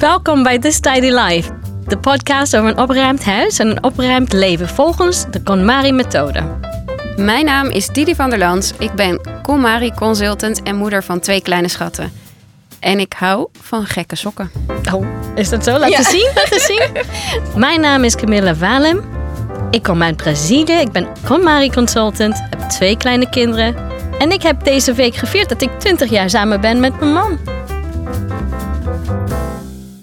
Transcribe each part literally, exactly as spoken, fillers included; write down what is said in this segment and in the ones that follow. Welkom bij This Tidy Life, de podcast over een opgeruimd huis en een opgeruimd leven volgens de KonMari-methode. Mijn naam is Didi van der Lans, ik ben KonMari-consultant en moeder van twee kleine schatten. En ik hou van gekke sokken. Oh, is dat zo? Laten ja. zien, laten zien. Mijn naam is Camilla Valem, ik kom uit Brazilië, ik ben KonMari-consultant, heb twee kleine kinderen. En ik heb deze week gevierd dat ik twintig jaar samen ben met mijn man.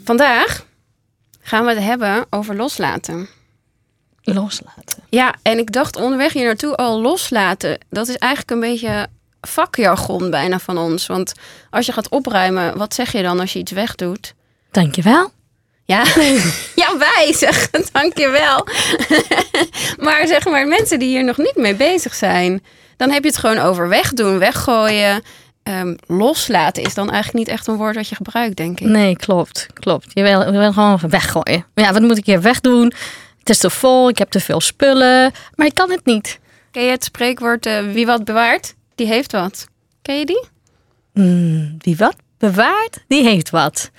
Vandaag gaan we het hebben over loslaten. Loslaten? Ja, en ik dacht onderweg hier naartoe al loslaten. Dat is eigenlijk een beetje vakjargon bijna van ons. Want als je gaat opruimen, wat zeg je dan als je iets wegdoet? Dankjewel. Ja, ja wij zeggen dankjewel. Maar zeg maar mensen die hier nog niet mee bezig zijn. Dan heb je het gewoon over wegdoen, weggooien. Um, loslaten is dan eigenlijk niet echt een woord dat je gebruikt, denk ik. Nee, klopt. klopt. Je wil, je wil gewoon weggooien. Ja, wat moet ik hier wegdoen? Het is te vol, ik heb te veel spullen. Maar ik kan het niet. Ken je het spreekwoord uh, wie wat bewaart, die heeft wat? Ken je die? Mm, wie wat bewaart, die heeft wat.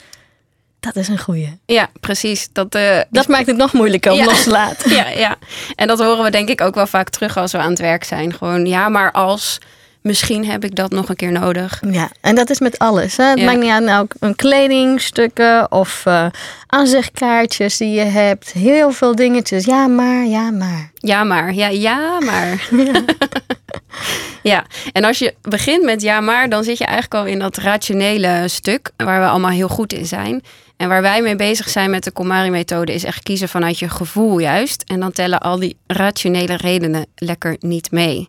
Dat is een goeie. Ja, precies. Dat, uh, dat is... maakt het nog moeilijker om ja. loslaten. ja, ja, en dat horen we denk ik ook wel vaak terug als we aan het werk zijn. Gewoon, ja, maar als... Misschien heb ik dat nog een keer nodig. Ja, en dat is met alles. Hè? Het ja. maakt niet uit, nou, een kledingstukken of uh, aanzichtkaartjes die je hebt. Heel veel dingetjes. Ja, maar, ja, maar. Ja, maar. Ja, ja, maar. Ja. ja, en als je begint met ja, maar, dan zit je eigenlijk al in dat rationele stuk waar we allemaal heel goed in zijn. En waar wij mee bezig zijn met de KonMari-methode is echt kiezen vanuit je gevoel juist. En dan tellen al die rationele redenen lekker niet mee.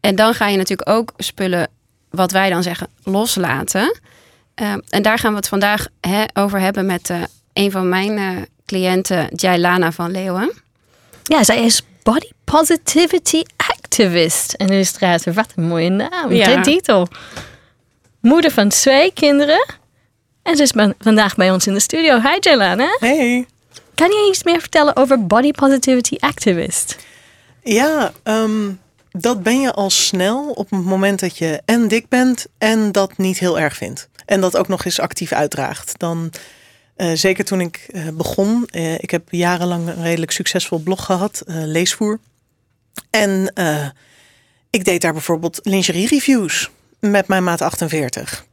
En dan ga je natuurlijk ook spullen, wat wij dan zeggen, loslaten. Uh, en daar gaan we het vandaag hè, over hebben met uh, een van mijn uh, cliënten, Jai-Lana van Leeuwen. Ja, zij is body positivity activist en illustrator. Wat een mooie naam, ja. de titel. Moeder van twee kinderen. En ze is ben, vandaag bij ons in de studio. Hi Jai-Lana. Hey. Kan je iets meer vertellen over body positivity activist? Ja, um... dat ben je al snel op het moment dat je en dik bent en dat niet heel erg vindt. En dat ook nog eens actief uitdraagt. Dan, uh, zeker toen ik uh, begon, uh, ik heb jarenlang een redelijk succesvol blog gehad, uh, Leesvoer. En uh, ik deed daar bijvoorbeeld lingerie reviews met mijn maat achtenveertig.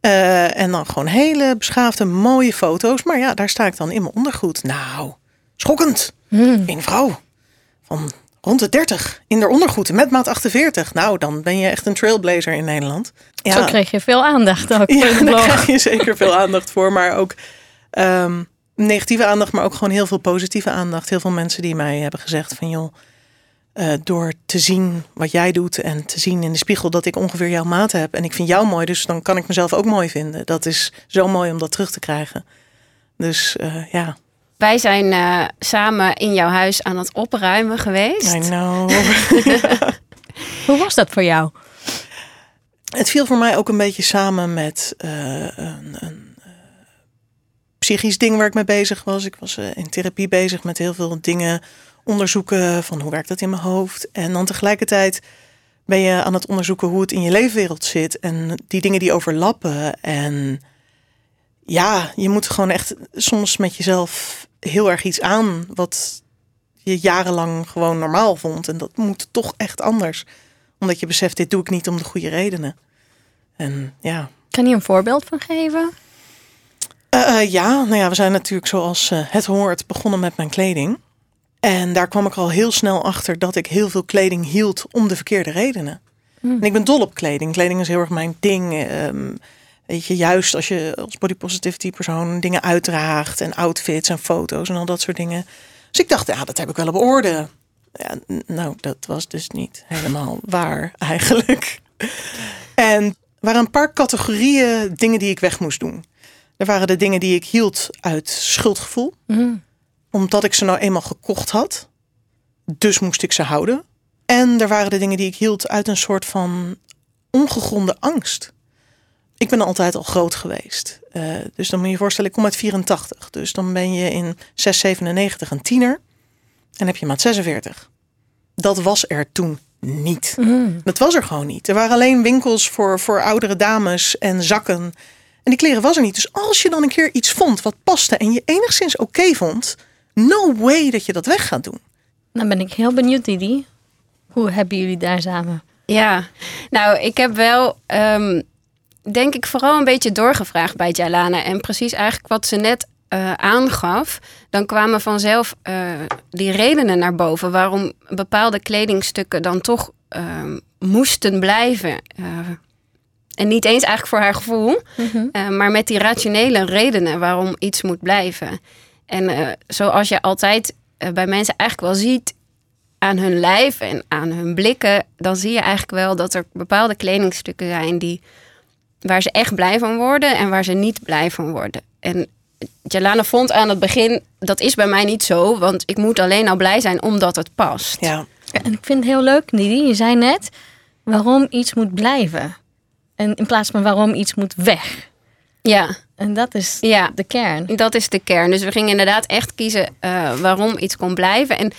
Uh, en dan gewoon hele beschaafde, mooie foto's. Maar ja, daar sta ik dan in mijn ondergoed. Nou, schokkend. Mm. Een vrouw van... rond de dertig, in haar ondergoed, met maat achtenveertig. Nou, dan ben je echt een trailblazer in Nederland. Ja. Zo kreeg je veel aandacht ook. Ja, daar krijg je zeker veel aandacht voor. Maar ook um, negatieve aandacht, maar ook gewoon heel veel positieve aandacht. Heel veel mensen die mij hebben gezegd van... joh, uh, door te zien wat jij doet en te zien in de spiegel... dat ik ongeveer jouw maat heb en ik vind jou mooi... dus dan kan ik mezelf ook mooi vinden. Dat is zo mooi om dat terug te krijgen. Dus uh, ja... Wij zijn uh, samen in jouw huis aan het opruimen geweest. I know. Hoe was dat voor jou? Het viel voor mij ook een beetje samen met uh, een, een uh, psychisch ding waar ik mee bezig was. Ik was uh, in therapie bezig met heel veel dingen onderzoeken. Van hoe werkt dat in mijn hoofd? En dan tegelijkertijd ben je aan het onderzoeken hoe het in je leefwereld zit. En die dingen die overlappen en... ja, je moet gewoon echt soms met jezelf heel erg iets aan... wat je jarenlang gewoon normaal vond. En dat moet toch echt anders. Omdat je beseft, dit doe ik niet om de goede redenen. En ja. Kan je een voorbeeld van geven? Uh, uh, ja, nou ja, we zijn natuurlijk zoals uh, het hoort begonnen met mijn kleding. En daar kwam ik al heel snel achter dat ik heel veel kleding hield... om de verkeerde redenen. Mm. En ik ben dol op kleding. Kleding is heel erg mijn ding... Um, Weet je, juist als je als body positivity persoon dingen uitdraagt en outfits en foto's en al dat soort dingen. Dus ik dacht, ja, dat heb ik wel op orde. Ja, nou, dat was dus niet helemaal waar eigenlijk. En er waren een paar categorieën dingen die ik weg moest doen. Er waren de dingen die ik hield uit schuldgevoel. Mm. Omdat ik ze nou eenmaal gekocht had. Dus moest ik ze houden. En er waren de dingen die ik hield uit een soort van ongegronde angst. Ik ben altijd al groot geweest. Uh, dus dan moet je je voorstellen, ik kom uit vierentachtig. Dus dan ben je in zes komma negenzevenennegentig een tiener. En heb je maat zesenveertig. Dat was er toen niet. Mm. Dat was er gewoon niet. Er waren alleen winkels voor, voor oudere dames en zakken. En die kleren was er niet. Dus als je dan een keer iets vond wat paste en je enigszins oké vond, no way dat je dat weg gaat doen. Dan ben ik heel benieuwd, Didi. Hoe hebben jullie daar samen? Ja, nou, ik heb wel, um, denk ik, vooral een beetje doorgevraagd bij Jai-Lana. En precies eigenlijk wat ze net uh, aangaf. Dan kwamen vanzelf uh, die redenen naar boven. Waarom bepaalde kledingstukken dan toch uh, moesten blijven. Uh, en niet eens eigenlijk voor haar gevoel. Mm-hmm. Uh, maar met die rationele redenen waarom iets moet blijven. En uh, zoals je altijd uh, bij mensen eigenlijk wel ziet aan hun lijf en aan hun blikken, dan zie je eigenlijk wel dat er bepaalde kledingstukken zijn die, waar ze echt blij van worden en waar ze niet blij van worden. En Jai-Lana vond aan het begin, dat is bij mij niet zo, want ik moet alleen al blij zijn omdat het past. Ja. En ik vind het heel leuk, Didi, je zei net waarom iets moet blijven. En in plaats van waarom iets moet weg. Ja. En dat is ja, de kern. Dat is de kern. Dus we gingen inderdaad echt kiezen uh, waarom iets kon blijven. En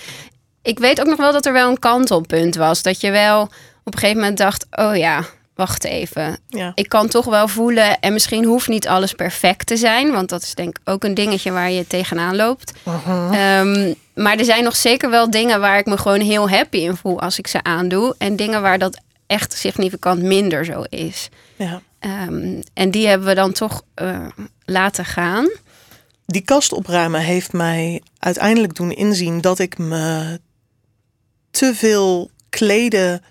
ik weet ook nog wel dat er wel een kantelpunt was. Dat je wel op een gegeven moment dacht, oh ja, wacht even. Ja. Ik kan toch wel voelen en misschien hoeft niet alles perfect te zijn. Want dat is denk ik ook een dingetje waar je tegenaan loopt. Uh-huh. Um, maar er zijn nog zeker wel dingen waar ik me gewoon heel happy in voel als ik ze aandoe. En dingen waar dat echt significant minder zo is. Ja. Um, en die hebben we dan toch uh, laten gaan. Die kast opruimen heeft mij uiteindelijk doen inzien dat ik me te veel kleden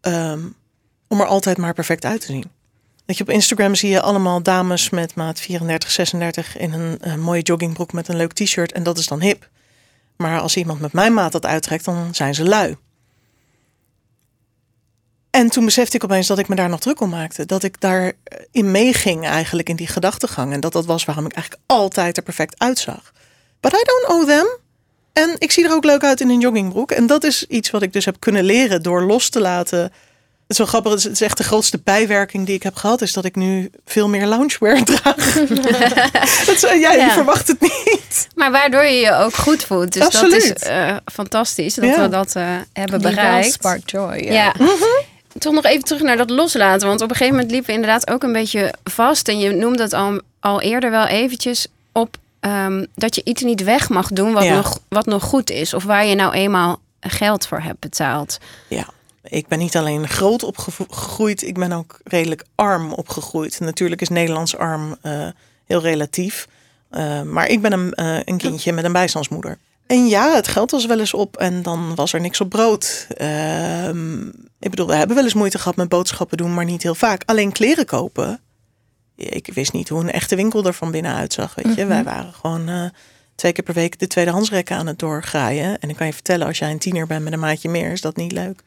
um, om er altijd maar perfect uit te zien. Dat je op Instagram zie je allemaal dames met maat vierendertig, zesendertig in een, een mooie joggingbroek met een leuk t-shirt en dat is dan hip. Maar als iemand met mijn maat dat uittrekt, dan zijn ze lui. En toen besefte ik opeens dat ik me daar nog druk om maakte. Dat ik daarin meeging eigenlijk in die gedachtegang. En dat dat was waarom ik eigenlijk altijd er perfect uitzag. But I don't owe them. En ik zie er ook leuk uit in een joggingbroek. En dat is iets wat ik dus heb kunnen leren door los te laten. Het is wel grappig, het is echt de grootste bijwerking die ik heb gehad. Is dat ik nu veel meer loungewear draag. dat zou jij ja. verwacht het niet. Maar waardoor je je ook goed voelt. Dus absoluut. Dat is uh, fantastisch dat ja. we dat uh, hebben die bereikt. Spark joy. Ja. ja. Mm-hmm. Toch nog even terug naar dat loslaten. Want op een gegeven moment liepen we inderdaad ook een beetje vast. En je noemde het al, al eerder wel eventjes op. Um, dat je iets niet weg mag doen wat, ja. nog, wat nog goed is. Of waar je nou eenmaal geld voor hebt betaald. Ja, ik ben niet alleen groot opgegroeid. Ik ben ook redelijk arm opgegroeid. Natuurlijk is Nederlands arm uh, heel relatief. Uh, maar ik ben een, uh, een kindje met een bijstandsmoeder. En ja, het geld was wel eens op en dan was er niks op brood. Uh, ik bedoel, we hebben wel eens moeite gehad met boodschappen doen, maar niet heel vaak. Alleen kleren kopen. Ik wist niet hoe een echte winkel er van binnen uitzag, weet je. Mm-hmm. Wij waren gewoon uh, twee keer per week de tweedehandsrekken aan het doorgraaien. En ik kan je vertellen, als jij een tiener bent met een maatje meer, is dat niet leuk.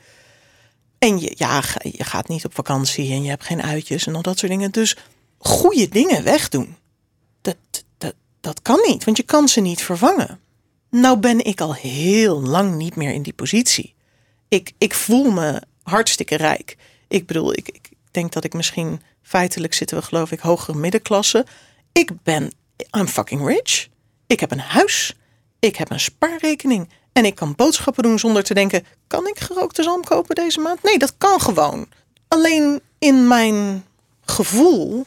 En je, ja, je gaat niet op vakantie en je hebt geen uitjes en al dat soort dingen. Dus goede dingen wegdoen, dat, dat, dat kan niet, want je kan ze niet vervangen. Nou ben ik al heel lang niet meer in die positie. Ik, ik voel me hartstikke rijk. Ik bedoel, ik, ik denk dat ik misschien... feitelijk zitten we geloof ik hogere middenklasse. Ik ben... I'm fucking rich. Ik heb een huis. Ik heb een spaarrekening. En ik kan boodschappen doen zonder te denken... kan ik gerookte zalm kopen deze maand? Nee, dat kan gewoon. Alleen in mijn gevoel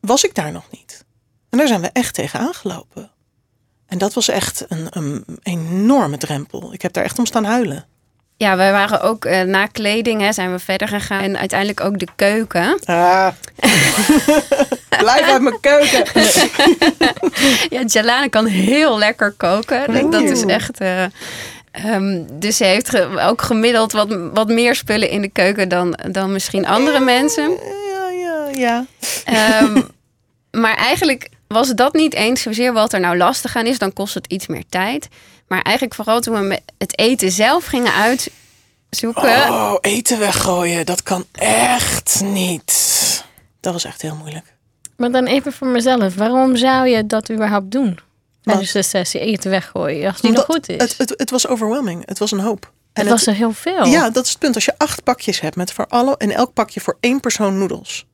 was ik daar nog niet. En daar zijn we echt tegen aangelopen. En dat was echt een, een enorme drempel. Ik heb daar echt om staan huilen. Ja, wij waren ook uh, na kleding hè, zijn we verder gegaan. En uiteindelijk ook de keuken. Ah. Blijf uit mijn keuken. ja, Jai-Lana kan heel lekker koken. Oeh. Dat is echt... Uh, um, dus ze heeft ge- ook gemiddeld wat, wat meer spullen in de keuken dan, dan misschien andere ja, mensen. Ja, ja, ja. Um, maar eigenlijk... was dat niet eens zozeer wat er nou lastig aan is, dan kost het iets meer tijd. Maar eigenlijk vooral toen we het eten zelf gingen uitzoeken. Oh, eten weggooien, dat kan echt niet. Dat was echt heel moeilijk. Maar dan even voor mezelf, waarom zou je dat überhaupt doen? Tijdens de sessie eten weggooien, als het nog goed is. Het, het, het was overwhelming, het was een hoop. En het was het, er heel veel. Ja, dat is het punt. Als je acht pakjes hebt met voor alle en elk pakje voor één persoon noedels.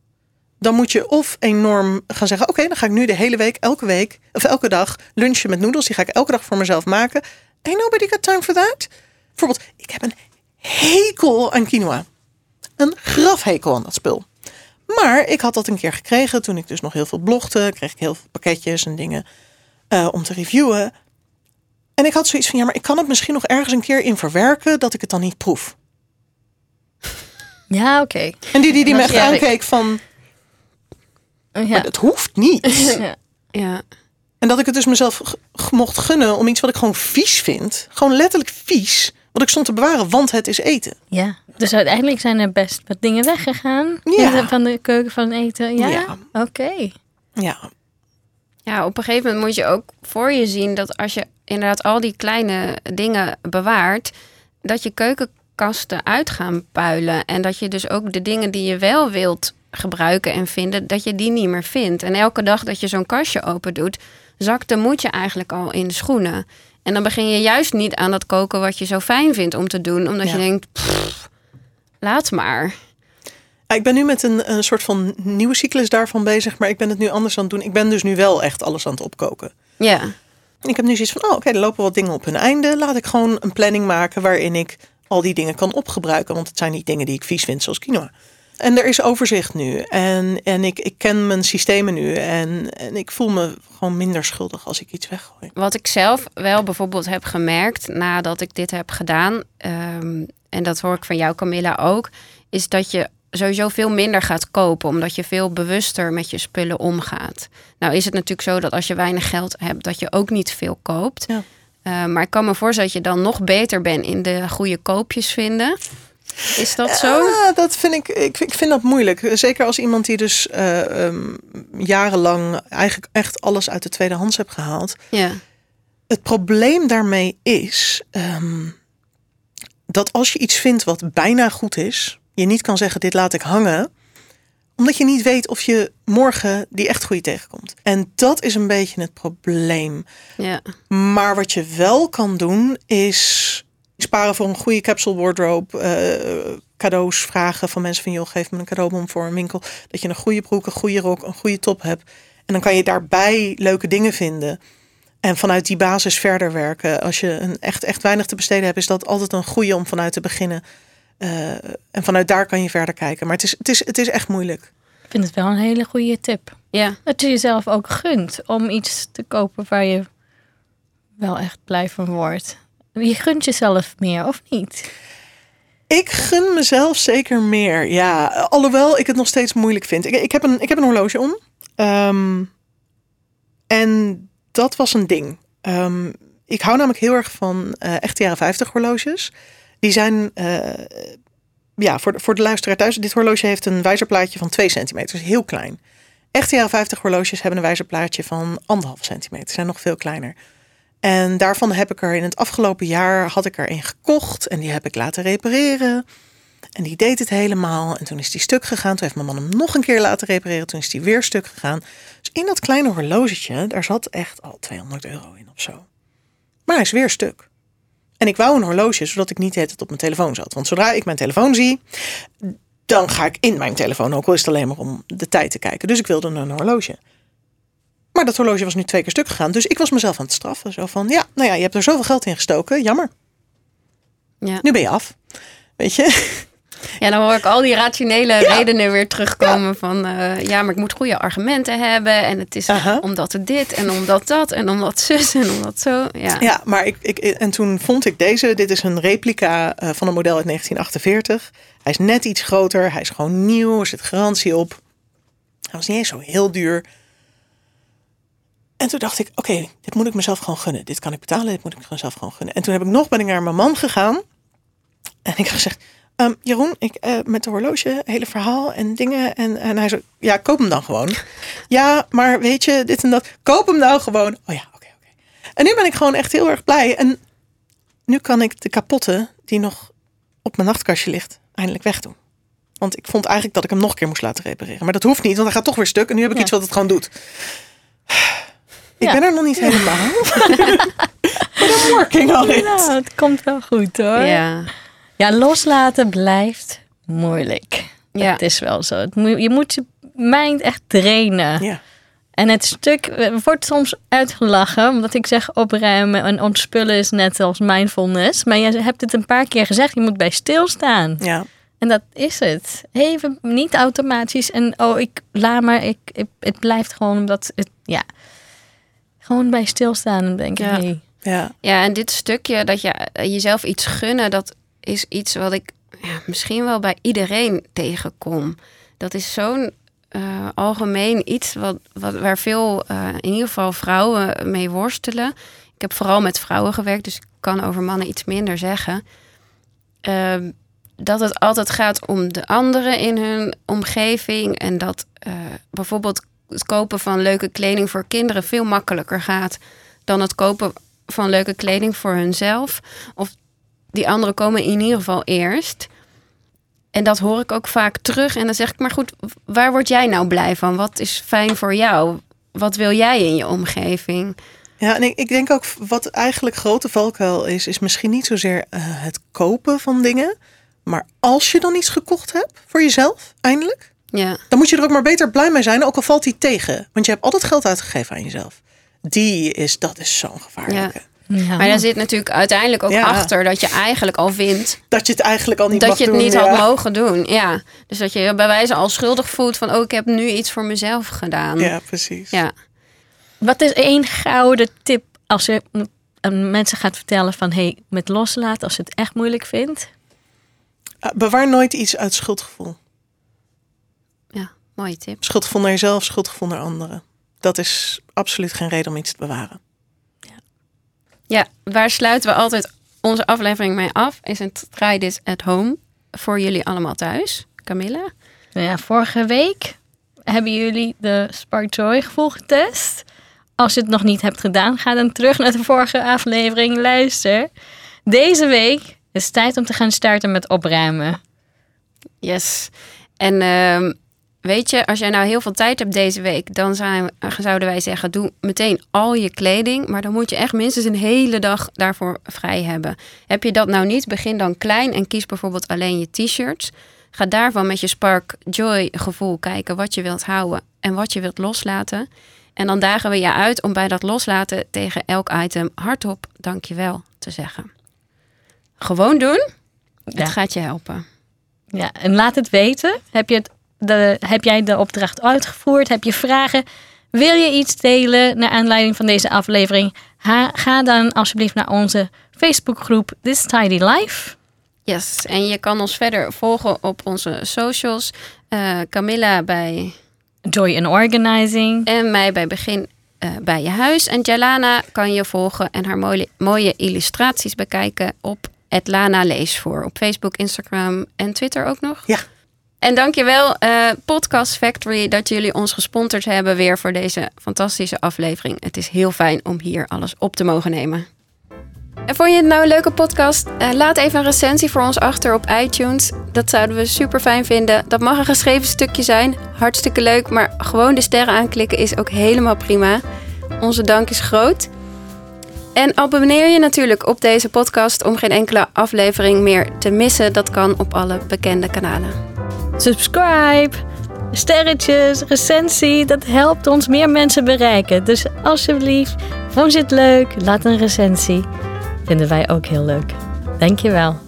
Dan moet je of enorm gaan zeggen... oké, okay, dan ga ik nu de hele week, elke week... of elke dag lunchen met noedels. Die ga ik elke dag voor mezelf maken. Ain't nobody got time for that. Bijvoorbeeld, ik heb een hekel aan quinoa. Een grafhekel aan dat spul. Maar ik had dat een keer gekregen toen ik dus nog heel veel blogde. Kreeg ik heel veel pakketjes en dingen uh, om te reviewen. En ik had zoiets van, ja, maar ik kan het misschien nog ergens een keer in verwerken dat ik het dan niet proef. Ja, oké. Okay. En die die, die me echt aankeek van, ja. Maar dat hoeft niet. Ja. Ja. En dat ik het dus mezelf g- mocht gunnen om iets wat ik gewoon vies vind. Gewoon letterlijk vies. Wat ik stond te bewaren, want het is eten. Ja, dus uiteindelijk zijn er best wat dingen weggegaan. Ja. Van de keuken van eten. Ja, ja. Oké. Okay. Ja. Ja, op een gegeven moment moet je ook voor je zien dat als je inderdaad al die kleine dingen bewaart, dat je keukenkasten uit gaan puilen. En dat je dus ook de dingen die je wel wilt gebruiken en vinden, dat je die niet meer vindt. En elke dag dat je zo'n kastje open doet, zakt de moed je eigenlijk al in de schoenen. En dan begin je juist niet aan dat koken wat je zo fijn vindt om te doen. Omdat ja. je denkt, pff, laat maar. Ik ben nu met een, een soort van nieuwe cyclus daarvan bezig. Maar ik ben het nu anders aan het doen. Ik ben dus nu wel echt alles aan het opkoken. Ja. Ik heb nu zoiets van, oh, oké, okay, er lopen wat dingen op hun einde. Laat ik gewoon een planning maken waarin ik al die dingen kan opgebruiken. Want het zijn niet dingen die ik vies vind, zoals quinoa. En er is overzicht nu. En, en ik, ik ken mijn systemen nu. En, en ik voel me gewoon minder schuldig als ik iets weggooi. Wat ik zelf wel bijvoorbeeld heb gemerkt nadat ik dit heb gedaan. Um, en dat hoor ik van jou, Camilla, ook. Is dat je sowieso veel minder gaat kopen. Omdat je veel bewuster met je spullen omgaat. Nou is het natuurlijk zo dat als je weinig geld hebt, dat je ook niet veel koopt. Ja. Uh, maar ik kan me voorstellen dat je dan nog beter bent in de goede koopjes vinden. Is dat zo? Ja, dat vind ik, ik, ik vind dat moeilijk. Zeker als iemand die dus uh, um, jarenlang eigenlijk echt alles uit de tweedehands heb gehaald. Ja. Het probleem daarmee is um, dat als je iets vindt wat bijna goed is, je niet kan zeggen dit laat ik hangen, omdat je niet weet of je morgen die echt goede tegenkomt. En dat is een beetje het probleem. Ja. Maar wat je wel kan doen is sparen voor een goede capsule wardrobe. Uh, cadeaus vragen van mensen van, joh, geef me een cadeaubon voor een winkel. Dat je een goede broek, een goede rok, een goede top hebt. En dan kan je daarbij leuke dingen vinden. En vanuit die basis verder werken. Als je een echt, echt weinig te besteden hebt, is dat altijd een goede om vanuit te beginnen. Uh, en vanuit daar kan je verder kijken. Maar het is, het is, het is echt moeilijk. Ik vind het wel een hele goede tip. Ja. Dat je jezelf ook gunt om iets te kopen waar je wel echt blij van wordt. Je gunt jezelf meer, of niet? Ik gun mezelf zeker meer, ja. Alhoewel ik het nog steeds moeilijk vind. Ik, ik, heb, een, ik heb een horloge om. Um, en dat was een ding. Um, ik hou namelijk heel erg van uh, echte jaren vijftig horloges. Die zijn, uh, ja, voor de, voor de luisteraar thuis. Dit horloge heeft een wijzerplaatje van twee centimeter. Dus heel klein. Echte jaren vijftig horloges hebben een wijzerplaatje van anderhalf centimeter. Zijn nog veel kleiner. En daarvan heb ik er in het afgelopen jaar had ik er een gekocht. En die heb ik laten repareren. En die deed het helemaal. En toen is die stuk gegaan. Toen heeft mijn man hem nog een keer laten repareren. Toen is die weer stuk gegaan. Dus in dat kleine horlogetje, daar zat echt al tweehonderd euro in of zo. Maar hij is weer stuk. En ik wou een horloge, zodat ik niet de hele tijd op mijn telefoon zat. Want zodra ik mijn telefoon zie, dan ga ik in mijn telefoon. Ook al is het alleen maar om de tijd te kijken. Dus ik wilde een horloge. Maar dat horloge was nu twee keer stuk gegaan. Dus ik was mezelf aan het straffen. Zo van, ja, nou ja, je hebt er zoveel geld in gestoken. Jammer. Ja. Nu ben je af. Weet je? Ja, dan hoor ik al die rationele ja. redenen weer terugkomen. Ja. Van, uh, ja, maar ik moet goede argumenten hebben. En het is uh-huh. omdat het dit en omdat dat en omdat zus en omdat zo. Ja, ja maar ik, ik en toen vond ik deze. Dit is een replica uh, van een model uit negentien achtenveertig. Hij is net iets groter. Hij is gewoon nieuw. Er zit garantie op. Hij was niet eens zo heel duur. En toen dacht ik, oké, okay, dit moet ik mezelf gewoon gunnen. Dit kan ik betalen, dit moet ik mezelf gewoon gunnen. En toen heb ik nog ben ik naar mijn man gegaan. En ik heb gezegd, um, Jeroen, ik, uh, met de horloge, hele verhaal en dingen. En, en hij zei, ja, koop hem dan gewoon. Ja, maar weet je, dit en dat. Koop hem nou gewoon. Oh ja, oké, okay, oké. Okay. En nu ben ik gewoon echt heel erg blij. En nu kan ik de kapotte, die nog op mijn nachtkastje ligt, eindelijk wegdoen. Want ik vond eigenlijk dat ik hem nog een keer moest laten repareren. Maar dat hoeft niet, want hij gaat toch weer stuk. En nu heb ik ja. iets wat het gewoon doet. Ik ja. ben er nog niet helemaal. But I'm working on it. Ja, het komt wel goed hoor. Ja, ja loslaten blijft moeilijk. Ja. Dat is wel zo. Je moet je mind echt trainen. Ja. En het stuk wordt soms uitgelachen. Omdat ik zeg opruimen en ontspullen is net als mindfulness. Maar je hebt het een paar keer gezegd. Je moet bij stilstaan. Ja. En dat is het. Even niet automatisch. En oh, ik laat maar. Ik, ik, het blijft gewoon omdat het, ja, gewoon bij stilstaan en denken. Ja. Hey. Ja. Ja, en dit stukje dat je jezelf iets gunnen, dat is iets wat ik ja, misschien wel bij iedereen tegenkom. Dat is zo'n uh, algemeen iets wat, wat, waar veel, uh, in ieder geval vrouwen mee worstelen. Ik heb vooral met vrouwen gewerkt, dus ik kan over mannen iets minder zeggen. Uh, dat het altijd gaat om de anderen in hun omgeving. En dat uh, bijvoorbeeld het kopen van leuke kleding voor kinderen veel makkelijker gaat dan het kopen van leuke kleding voor hunzelf. Of die anderen komen in ieder geval eerst. En dat hoor ik ook vaak terug. En dan zeg ik, maar goed, waar word jij nou blij van? Wat is fijn voor jou? Wat wil jij in je omgeving? Ja, en ik, ik denk ook wat eigenlijk grote valkuil is, is misschien niet zozeer uh, het kopen van dingen. Maar als je dan iets gekocht hebt voor jezelf, eindelijk, ja, dan moet je er ook maar beter blij mee zijn. Ook al valt die tegen. Want je hebt altijd geld uitgegeven aan jezelf. Die is, dat is zo'n gevaarlijke. Ja. Ja. Maar daar zit natuurlijk uiteindelijk ook ja. achter dat je eigenlijk al vindt. Dat je het eigenlijk al niet dat mag je het doen, niet ja. had mogen doen. Ja. Dus dat je bij wijze al schuldig voelt van, oh, ik heb nu iets voor mezelf gedaan. Ja, precies. Ja. Wat is één gouden tip als je mensen gaat vertellen van, hey, met loslaten als je het echt moeilijk vindt? Uh, bewaar nooit iets uit schuldgevoel. Ja, mooie tip. Schuldgevoel naar jezelf, schuldgevoel naar anderen. Dat is absoluut geen reden om iets te bewaren. Ja, ja, waar sluiten we altijd onze aflevering mee af? Is een Try This at Home voor jullie allemaal thuis. Camilla? Nou ja, vorige week hebben jullie de Spark Joy gevoel getest. Als je het nog niet hebt gedaan, ga dan terug naar de vorige aflevering. Luister. Deze week is het tijd om te gaan starten met opruimen. Yes. En Uh, weet je, als jij nou heel veel tijd hebt deze week, dan zijn, zouden wij zeggen, doe meteen al je kleding. Maar dan moet je echt minstens een hele dag daarvoor vrij hebben. Heb je dat nou niet, begin dan klein en kies bijvoorbeeld alleen je t-shirts. Ga daarvan met je Spark Joy gevoel kijken wat je wilt houden en wat je wilt loslaten. En dan dagen we je uit om bij dat loslaten tegen elk item hardop dankjewel te zeggen. Gewoon doen, het ja. gaat je helpen. Ja, en laat het weten. Heb je het De, heb jij de opdracht uitgevoerd? Heb je vragen? Wil je iets delen naar aanleiding van deze aflevering? Ha, ga dan alsjeblieft naar onze Facebookgroep This Tidy Life. Yes, en je kan ons verder volgen op onze socials. Uh, Camilla bij Joy in Organizing. En mij bij Begin uh, bij je huis. En Jai-Lana kan je volgen en haar mooie, mooie illustraties bekijken op at Lana Leesvoer. Op Facebook, Instagram en Twitter ook nog. Ja. En dankjewel uh, Podcast Factory dat jullie ons gesponsord hebben weer voor deze fantastische aflevering. Het is heel fijn om hier alles op te mogen nemen. En vond je het nou een leuke podcast? Uh, laat even een recensie voor ons achter op iTunes. Dat zouden we super fijn vinden. Dat mag een geschreven stukje zijn. Hartstikke leuk, maar gewoon de sterren aanklikken is ook helemaal prima. Onze dank is groot. En abonneer je natuurlijk op deze podcast om geen enkele aflevering meer te missen. Dat kan op alle bekende kanalen. Subscribe, sterretjes, recensie, dat helpt ons meer mensen bereiken. Dus alsjeblieft, vond je het leuk? Laat een recensie. Vinden wij ook heel leuk. Dankjewel.